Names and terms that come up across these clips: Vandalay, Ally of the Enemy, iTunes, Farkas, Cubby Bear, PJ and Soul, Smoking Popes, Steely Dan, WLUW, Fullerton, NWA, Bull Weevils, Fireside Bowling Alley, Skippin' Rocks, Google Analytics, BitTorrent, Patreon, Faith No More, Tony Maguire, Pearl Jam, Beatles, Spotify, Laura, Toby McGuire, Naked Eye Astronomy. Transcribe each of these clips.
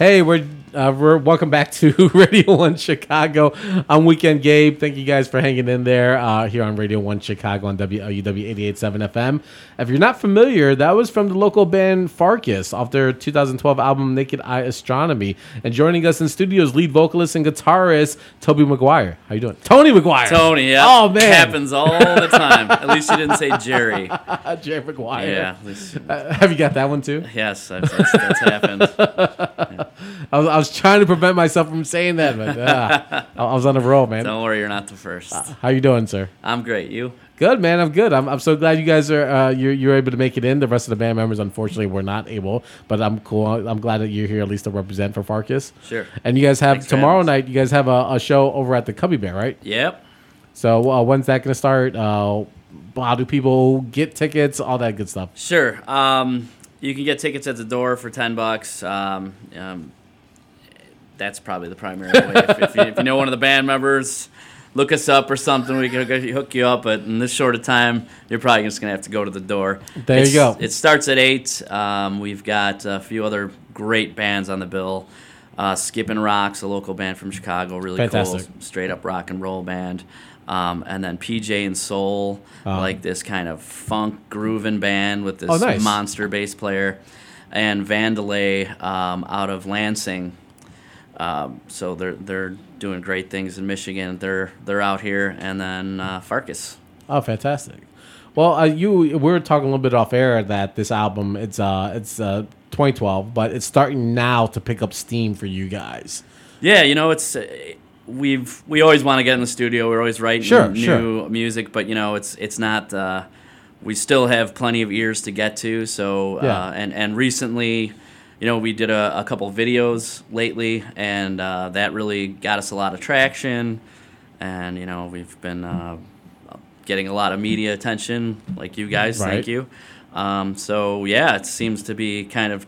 Hey, we're welcome back to Radio 1 Chicago. I'm Weekend Gabe. Thank you guys for hanging in there here on Radio 1 Chicago on WLUW 88.7 FM. If you're not familiar, that was from the local band Farkas off their 2012 album Naked Eye Astronomy. And joining us in studio is lead vocalist and guitarist Toby McGuire. How you doing? Tony McGuire. Tony, yeah. Oh, man. Happens all the time. At least you didn't say Jerry. Jerry McGuire. Yeah. At least. Have you got that one, too? Yes, that's happened. Yeah. I was trying to prevent myself from saying that, but I was on a roll, man. Don't worry, you're not the first. How you doing, sir? I'm great. You? Good, man. I'm good. I'm so glad you guys are you're able to make it in. The rest of the band members, unfortunately, were not able, but I'm cool. I'm glad that you're here at least to represent for Farkas. Sure. And you guys have tomorrow night. You guys have a show over at the Cubby Bear, right? Yep. So when's that going to start? How do people get tickets? All that good stuff. Sure. You can get tickets at the door for $10. That's probably the primary way. If you know one of the band members, look us up or something. We can hook you up. But in this short of time, you're probably just going to have to go to the door. You go. It starts at 8. We've got a few other great bands on the bill. Skippin' Rocks, a local band from Chicago. Really fantastic. Cool. Straight-up rock and roll band. And then PJ and Soul, like this kind of funk grooving band with this monster bass player. And Vandalay out of Lansing. So they're doing great things in Michigan. They're out here, and then Farkas. Oh, fantastic! Well, we were talking a little bit off air that this album it's 2012, but it's starting now to pick up steam for you guys. Yeah, you know we always want to get in the studio. We're always writing new music, but you know it's not. We still have plenty of ears to get to. So yeah. and recently. You know, we did a couple videos lately, and that really got us a lot of traction. And, you know, we've been getting a lot of media attention, like you guys. Right. Thank you. So, yeah, it seems to be kind of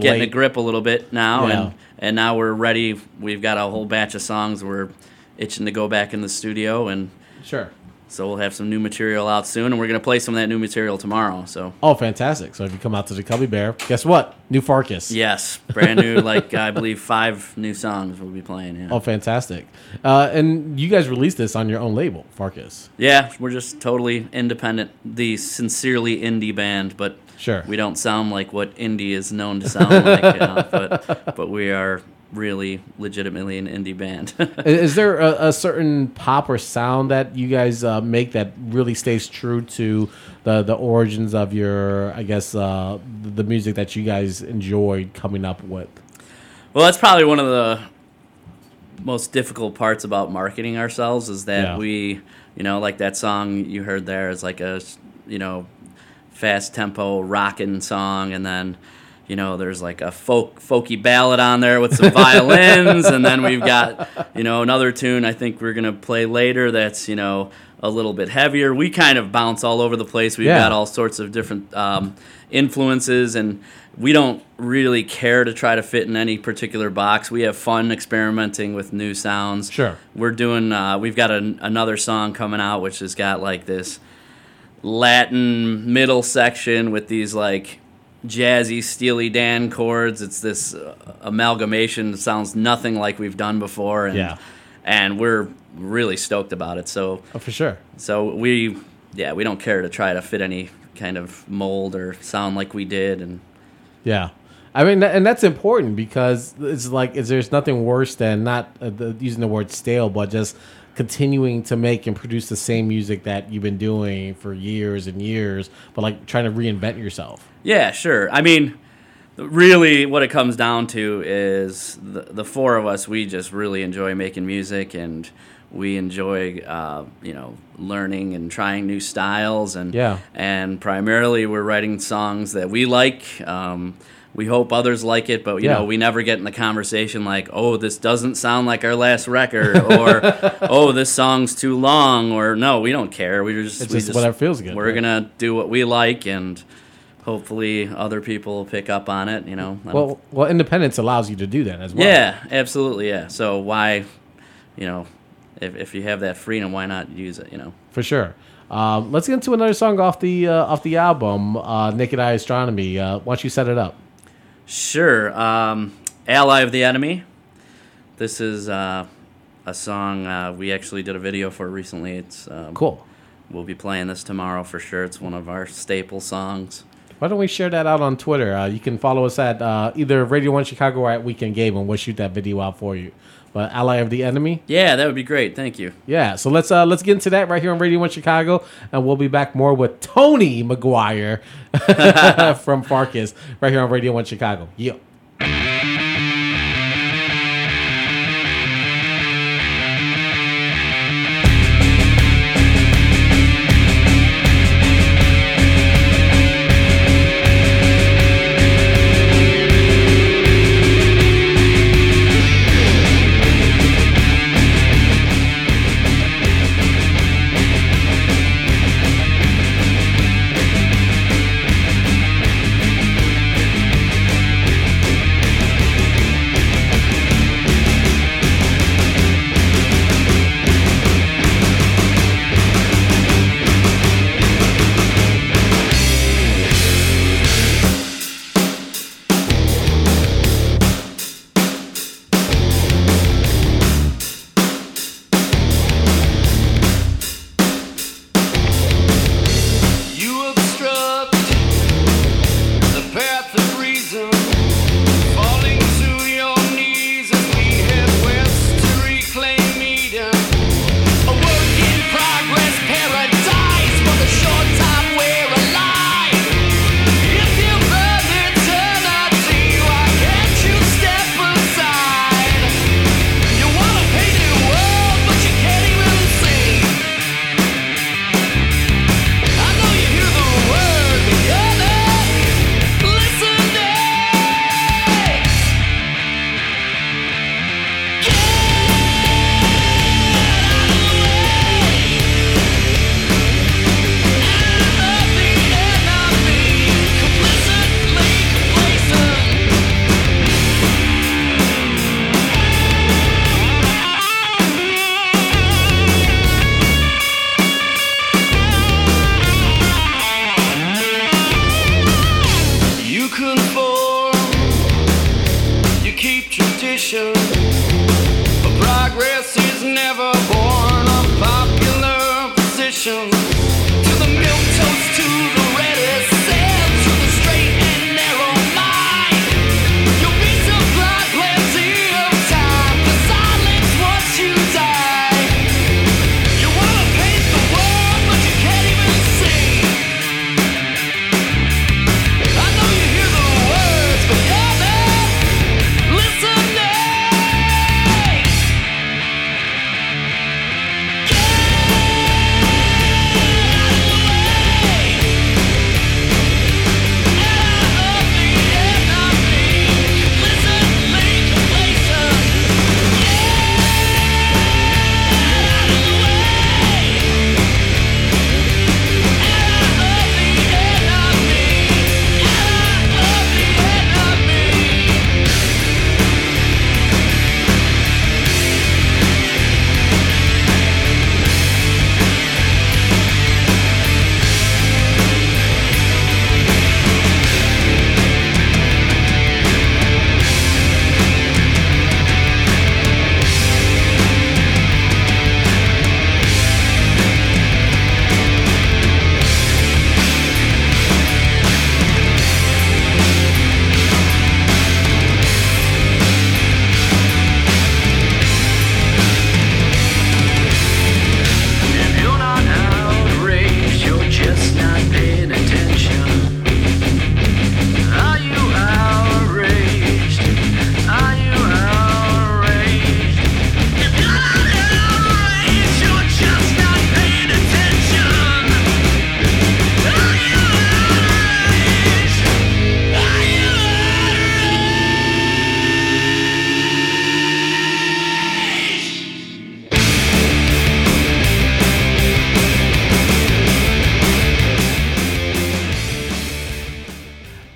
getting a grip a little bit now. Yeah. And now we're ready. We've got a whole batch of songs. We're itching to go back in the studio. And sure. So we'll have some new material out soon, and we're going to play some of that new material tomorrow. So. Oh, fantastic. So if you come out to the Cubby Bear, guess what? New Farkas. Yes. Brand new, like I believe 5 new songs we'll be playing. Yeah. Oh, fantastic. And you guys released this on your own label, Farkas. Yeah, we're just totally independent, the sincerely indie band, but sure. We don't sound like what indie is known to sound like, you know, but we are... really legitimately an indie band. Is there a certain pop or sound that you guys make that really stays true to the origins of your, I guess, the music that you guys enjoyed coming up with? Well, that's probably one of the most difficult parts about marketing ourselves is that we, you know, like that song you heard there is like a, you know, fast tempo rockin' song, and then you know, there's like a folky ballad on there with some violins, and then we've got, you know, another tune I think we're going to play later that's, you know, a little bit heavier. We kind of bounce all over the place. We've got all sorts of different influences, and we don't really care to try to fit in any particular box. We have fun experimenting with new sounds. Sure. We're doing, we've got another song coming out which has got like this Latin middle section with these like, jazzy Steely Dan chords. It's this amalgamation that sounds nothing like we've done before, and we're really stoked about it. So for sure. So we don't care to try to fit any kind of mold or sound like we did, and I mean, and that's important because it's like there's nothing worse than not using the word stale, but just continuing to make and produce the same music that you've been doing for years and years, but like trying to reinvent yourself. Yeah, sure. I mean, really what it comes down to is the four of us, we just really enjoy making music, and we enjoy, you know, learning and trying new styles. And, and primarily we're writing songs that we like. We hope others like it, but, you know, we never get in the conversation like, oh, this doesn't sound like our last record, or, oh, this song's too long, or no, we don't care. It's just whatever feels good. We're going to do what we like, and hopefully other people pick up on it, you know. Well, independence allows you to do that as well. Yeah, absolutely, yeah. So why, you know, if you have that freedom, why not use it, you know? For sure. Let's get into another song off the album, Naked Eye Astronomy. Why don't you set it up? Sure. Ally of the Enemy. This is a song we actually did a video for recently. It's cool. We'll be playing this tomorrow for sure. It's one of our staple songs. Why don't we share that out on Twitter? You can follow us at either Radio 1 Chicago or at Weekend Gabe, and we'll shoot that video out for you. But Ally of the Enemy? Yeah, that would be great. Thank you. Yeah, so let's get into that right here on Radio 1 Chicago, and we'll be back more with Tony Maguire from Farkas right here on Radio 1 Chicago. Yo.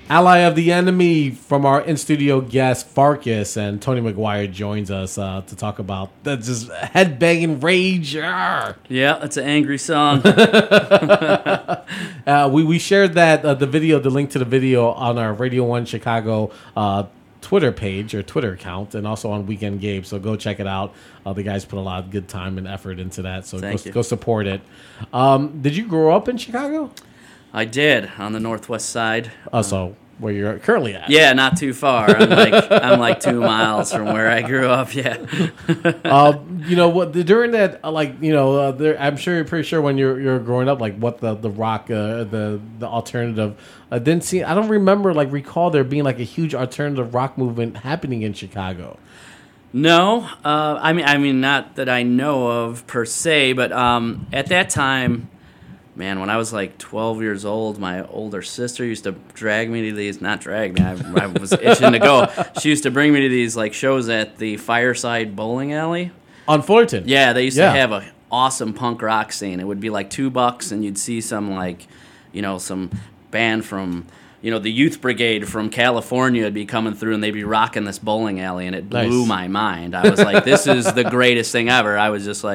Ally of the Enemy from our in-studio guest Farkas, and Tony Maguire joins us to talk about that just headbanging rage. Arr! Yeah, it's an angry song. we shared that the video, the link to the video on our Radio 1 Chicago Twitter page or Twitter account, and also on Weekend Games. So go check it out. The guys put a lot of good time and effort into that. So go support it. Did you grow up in Chicago? I did, on the northwest side. So where you're currently at? Yeah, not too far. I'm like 2 miles from where I grew up. Yeah. During that, I'm sure you're pretty sure when you're growing up, like what the rock, the alternative. I don't remember recall there being a huge alternative rock movement happening in Chicago. No, I mean not that I know of per se, but at that time. Man, when I was 12 years old, my older sister used to drag me to these, not drag me, I was itching to go. She used to bring me to these shows at the Fireside Bowling Alley. On Fullerton? Yeah, they used to have an awesome punk rock scene. It would be $2 and you'd see some some band from, the Youth Brigade from California would be coming through and they'd be rocking this bowling alley, and it blew my mind. I was like, this is the greatest thing ever. I was just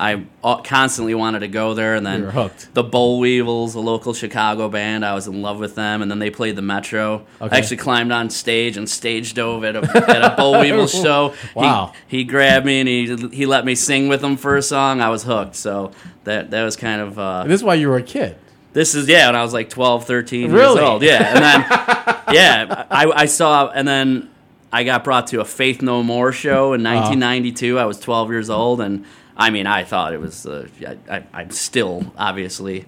I constantly wanted to go there, and then the Bull Weevils, a local Chicago band, I was in love with them, and then they played the Metro. Okay. I actually climbed on stage and stage dove at a Bull Weevil show. Wow. He grabbed me, and he let me sing with him for a song. I was hooked, so that was kind of... this is why you were a kid. This is, when I was 12, 13 years old. Yeah, and then, I saw, and then I got brought to a Faith No More show in 1992. I was 12 years old, and... I mean, I thought it was. I'm still obviously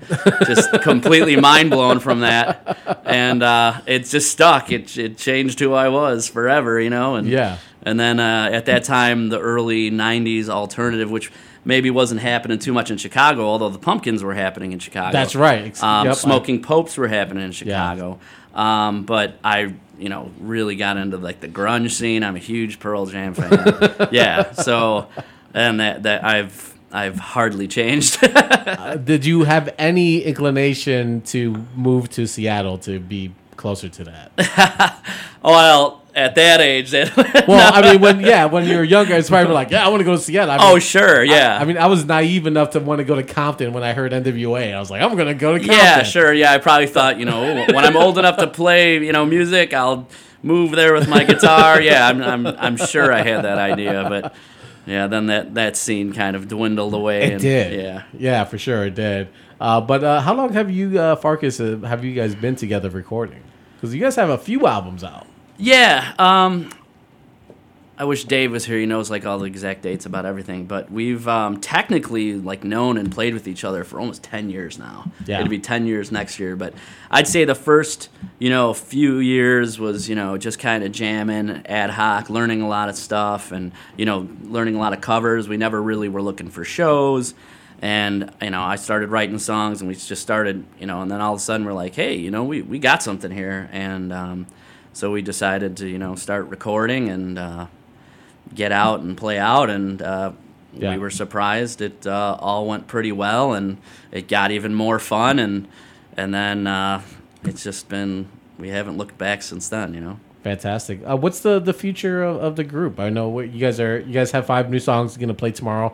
just completely mind blown from that, and it just stuck. It changed who I was forever, And and then at that time, the early '90s alternative, which maybe wasn't happening too much in Chicago, although the Pumpkins were happening in Chicago. That's right. Smoking Popes were happening in Chicago, but I. Really got into the grunge scene. I'm a huge Pearl Jam fan. So. And that I've hardly changed. Did you have any inclination to move to Seattle to be closer to that? Well, at that age, when you were younger, it's probably I want to go to Seattle. I was naive enough to want to go to Compton when I heard NWA. I was like, I'm going to go to Compton. Yeah, sure. Yeah, I probably thought, when I'm old enough to play, music, I'll move there with my guitar. Yeah, I'm sure I had that idea, but. Yeah, then that scene kind of dwindled away. It did. Yeah, for sure it did. But how long have you, Farkas, have you guys been together recording? Because you guys have a few albums out. Yeah. I wish Dave was here. He knows all the exact dates about everything. But we've technically known and played with each other for almost 10 years now. Yeah. It'll be 10 years next year. But I'd say the first few years was just kind of jamming ad hoc, learning a lot of stuff, and learning a lot of covers. We never really were looking for shows. And, I started writing songs, and we just started, and then all of a sudden we're like, hey, we got something here. And so we decided to, start recording and get out and play out, and we were surprised it all went pretty well, and it got even more fun, and then it's just been, we haven't looked back since then. Fantastic. What's the future of the group? I know you guys have 5 new songs going to play tomorrow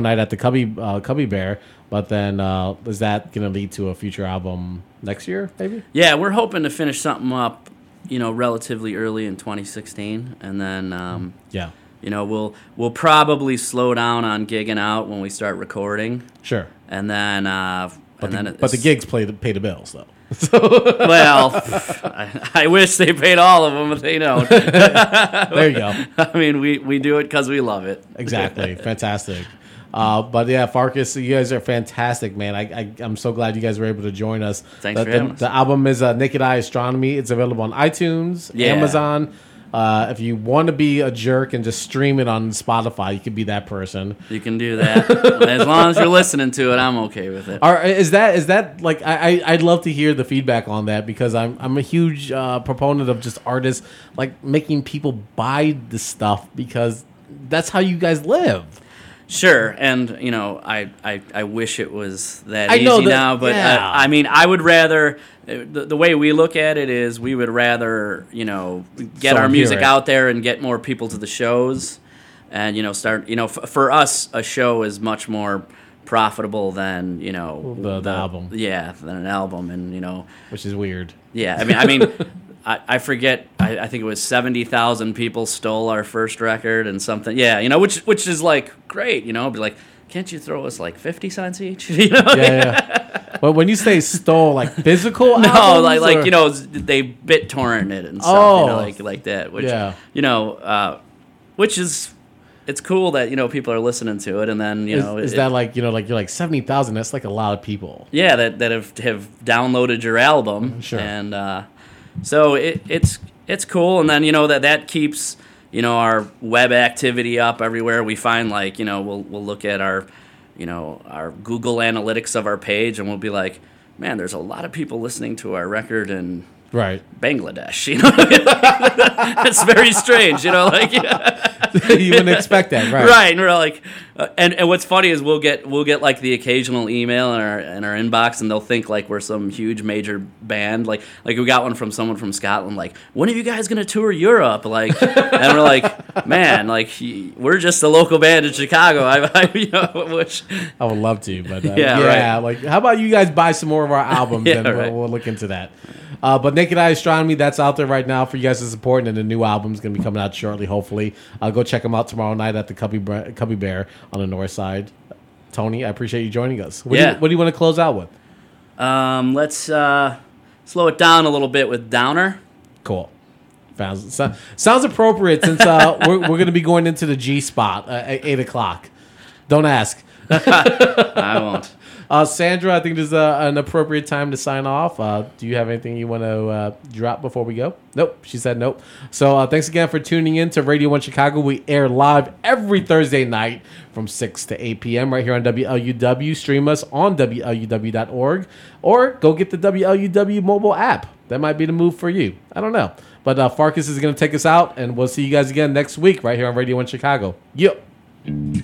night at the Cubby Bear, but then is that going to lead to a future album next year maybe? Yeah, we're hoping to finish something up relatively early in 2016, and then we'll probably slow down on gigging out when we start recording. Sure. And then, the gigs pay the bills though. So. Well, I wish they paid all of them, but they don't. There you go. I mean, we do it because we love it. Exactly. Fantastic. But yeah, Farkas, you guys are fantastic, man. I'm so glad you guys were able to join us. Thanks for having us. The album is Naked Eye Astronomy. It's available on iTunes, Amazon. If you want to be a jerk and just stream it on Spotify, you could be that person. You can do that. As long as you're listening to it, I'm okay with it. Is that I'd love to hear the feedback on that, because I'm a huge proponent of just artists making people buy the stuff, because that's how you guys live. Sure, and I wish it was that easy now, but I mean, I would rather. The way we look at it is, we would rather get our music out there and get more people to the shows, and start. For us, a show is much more profitable than the album. Yeah, than an album, and which is weird. Yeah, I mean, I forget, I think it was 70,000 people stole our first record and something. Yeah, you know, which is like great, you know, be like, can't you throw us like 50 cents each? You know? Yeah, yeah. Well, when you say stole, like physical albums? No, like you know, they BitTorrented and stuff, you know, like that, which, you know, which is... It's cool that, you know, people are listening to it, and then, you know... Is that like, you know, like you're like 70,000, that's like a lot of people. Yeah, that have downloaded your album. Sure. And so it's cool, and then, you know, that keeps, you know, our web activity up everywhere. We find, like, you know, we'll look at our, you know, our Google Analytics of our page, and we'll be like, man, there's a lot of people listening to our record in Bangladesh, you know? It's very strange, you know, like... Yeah. You wouldn't expect that, right? Right, and we're like, and what's funny is we'll get like the occasional email in our inbox, and they'll think like we're some huge major band, like we got one from someone from Scotland, like, when are you guys gonna tour Europe? Like, and we're like, man, like we're just a local band in Chicago. I you know, which I would love to, but yeah, right. Like, how about you guys buy some more of our albums, and we'll look into that. But Naked Eye Astronomy, that's out there right now for you guys to support, and the new album's going to be coming out shortly, hopefully. Go check them out tomorrow night at the Cubby Bear on the north side. Tony, I appreciate you joining us. What do you want to close out with? Let's slow it down a little bit with Downer. Cool. Sounds appropriate since we're going to be going into the G spot at 8 o'clock. Don't ask. I won't. Sandra, I think this is an appropriate time to sign off. Do you have anything you want to drop before we go? Nope. She said nope. So thanks again for tuning in to Radio 1 Chicago. We air live every Thursday night from 6 to 8 p.m. right here on WLUW. Stream us on WLUW.org or go get the WLUW mobile app. That might be the move for you. I don't know. But Farkas is going to take us out, and we'll see you guys again next week right here on Radio 1 Chicago. Yep.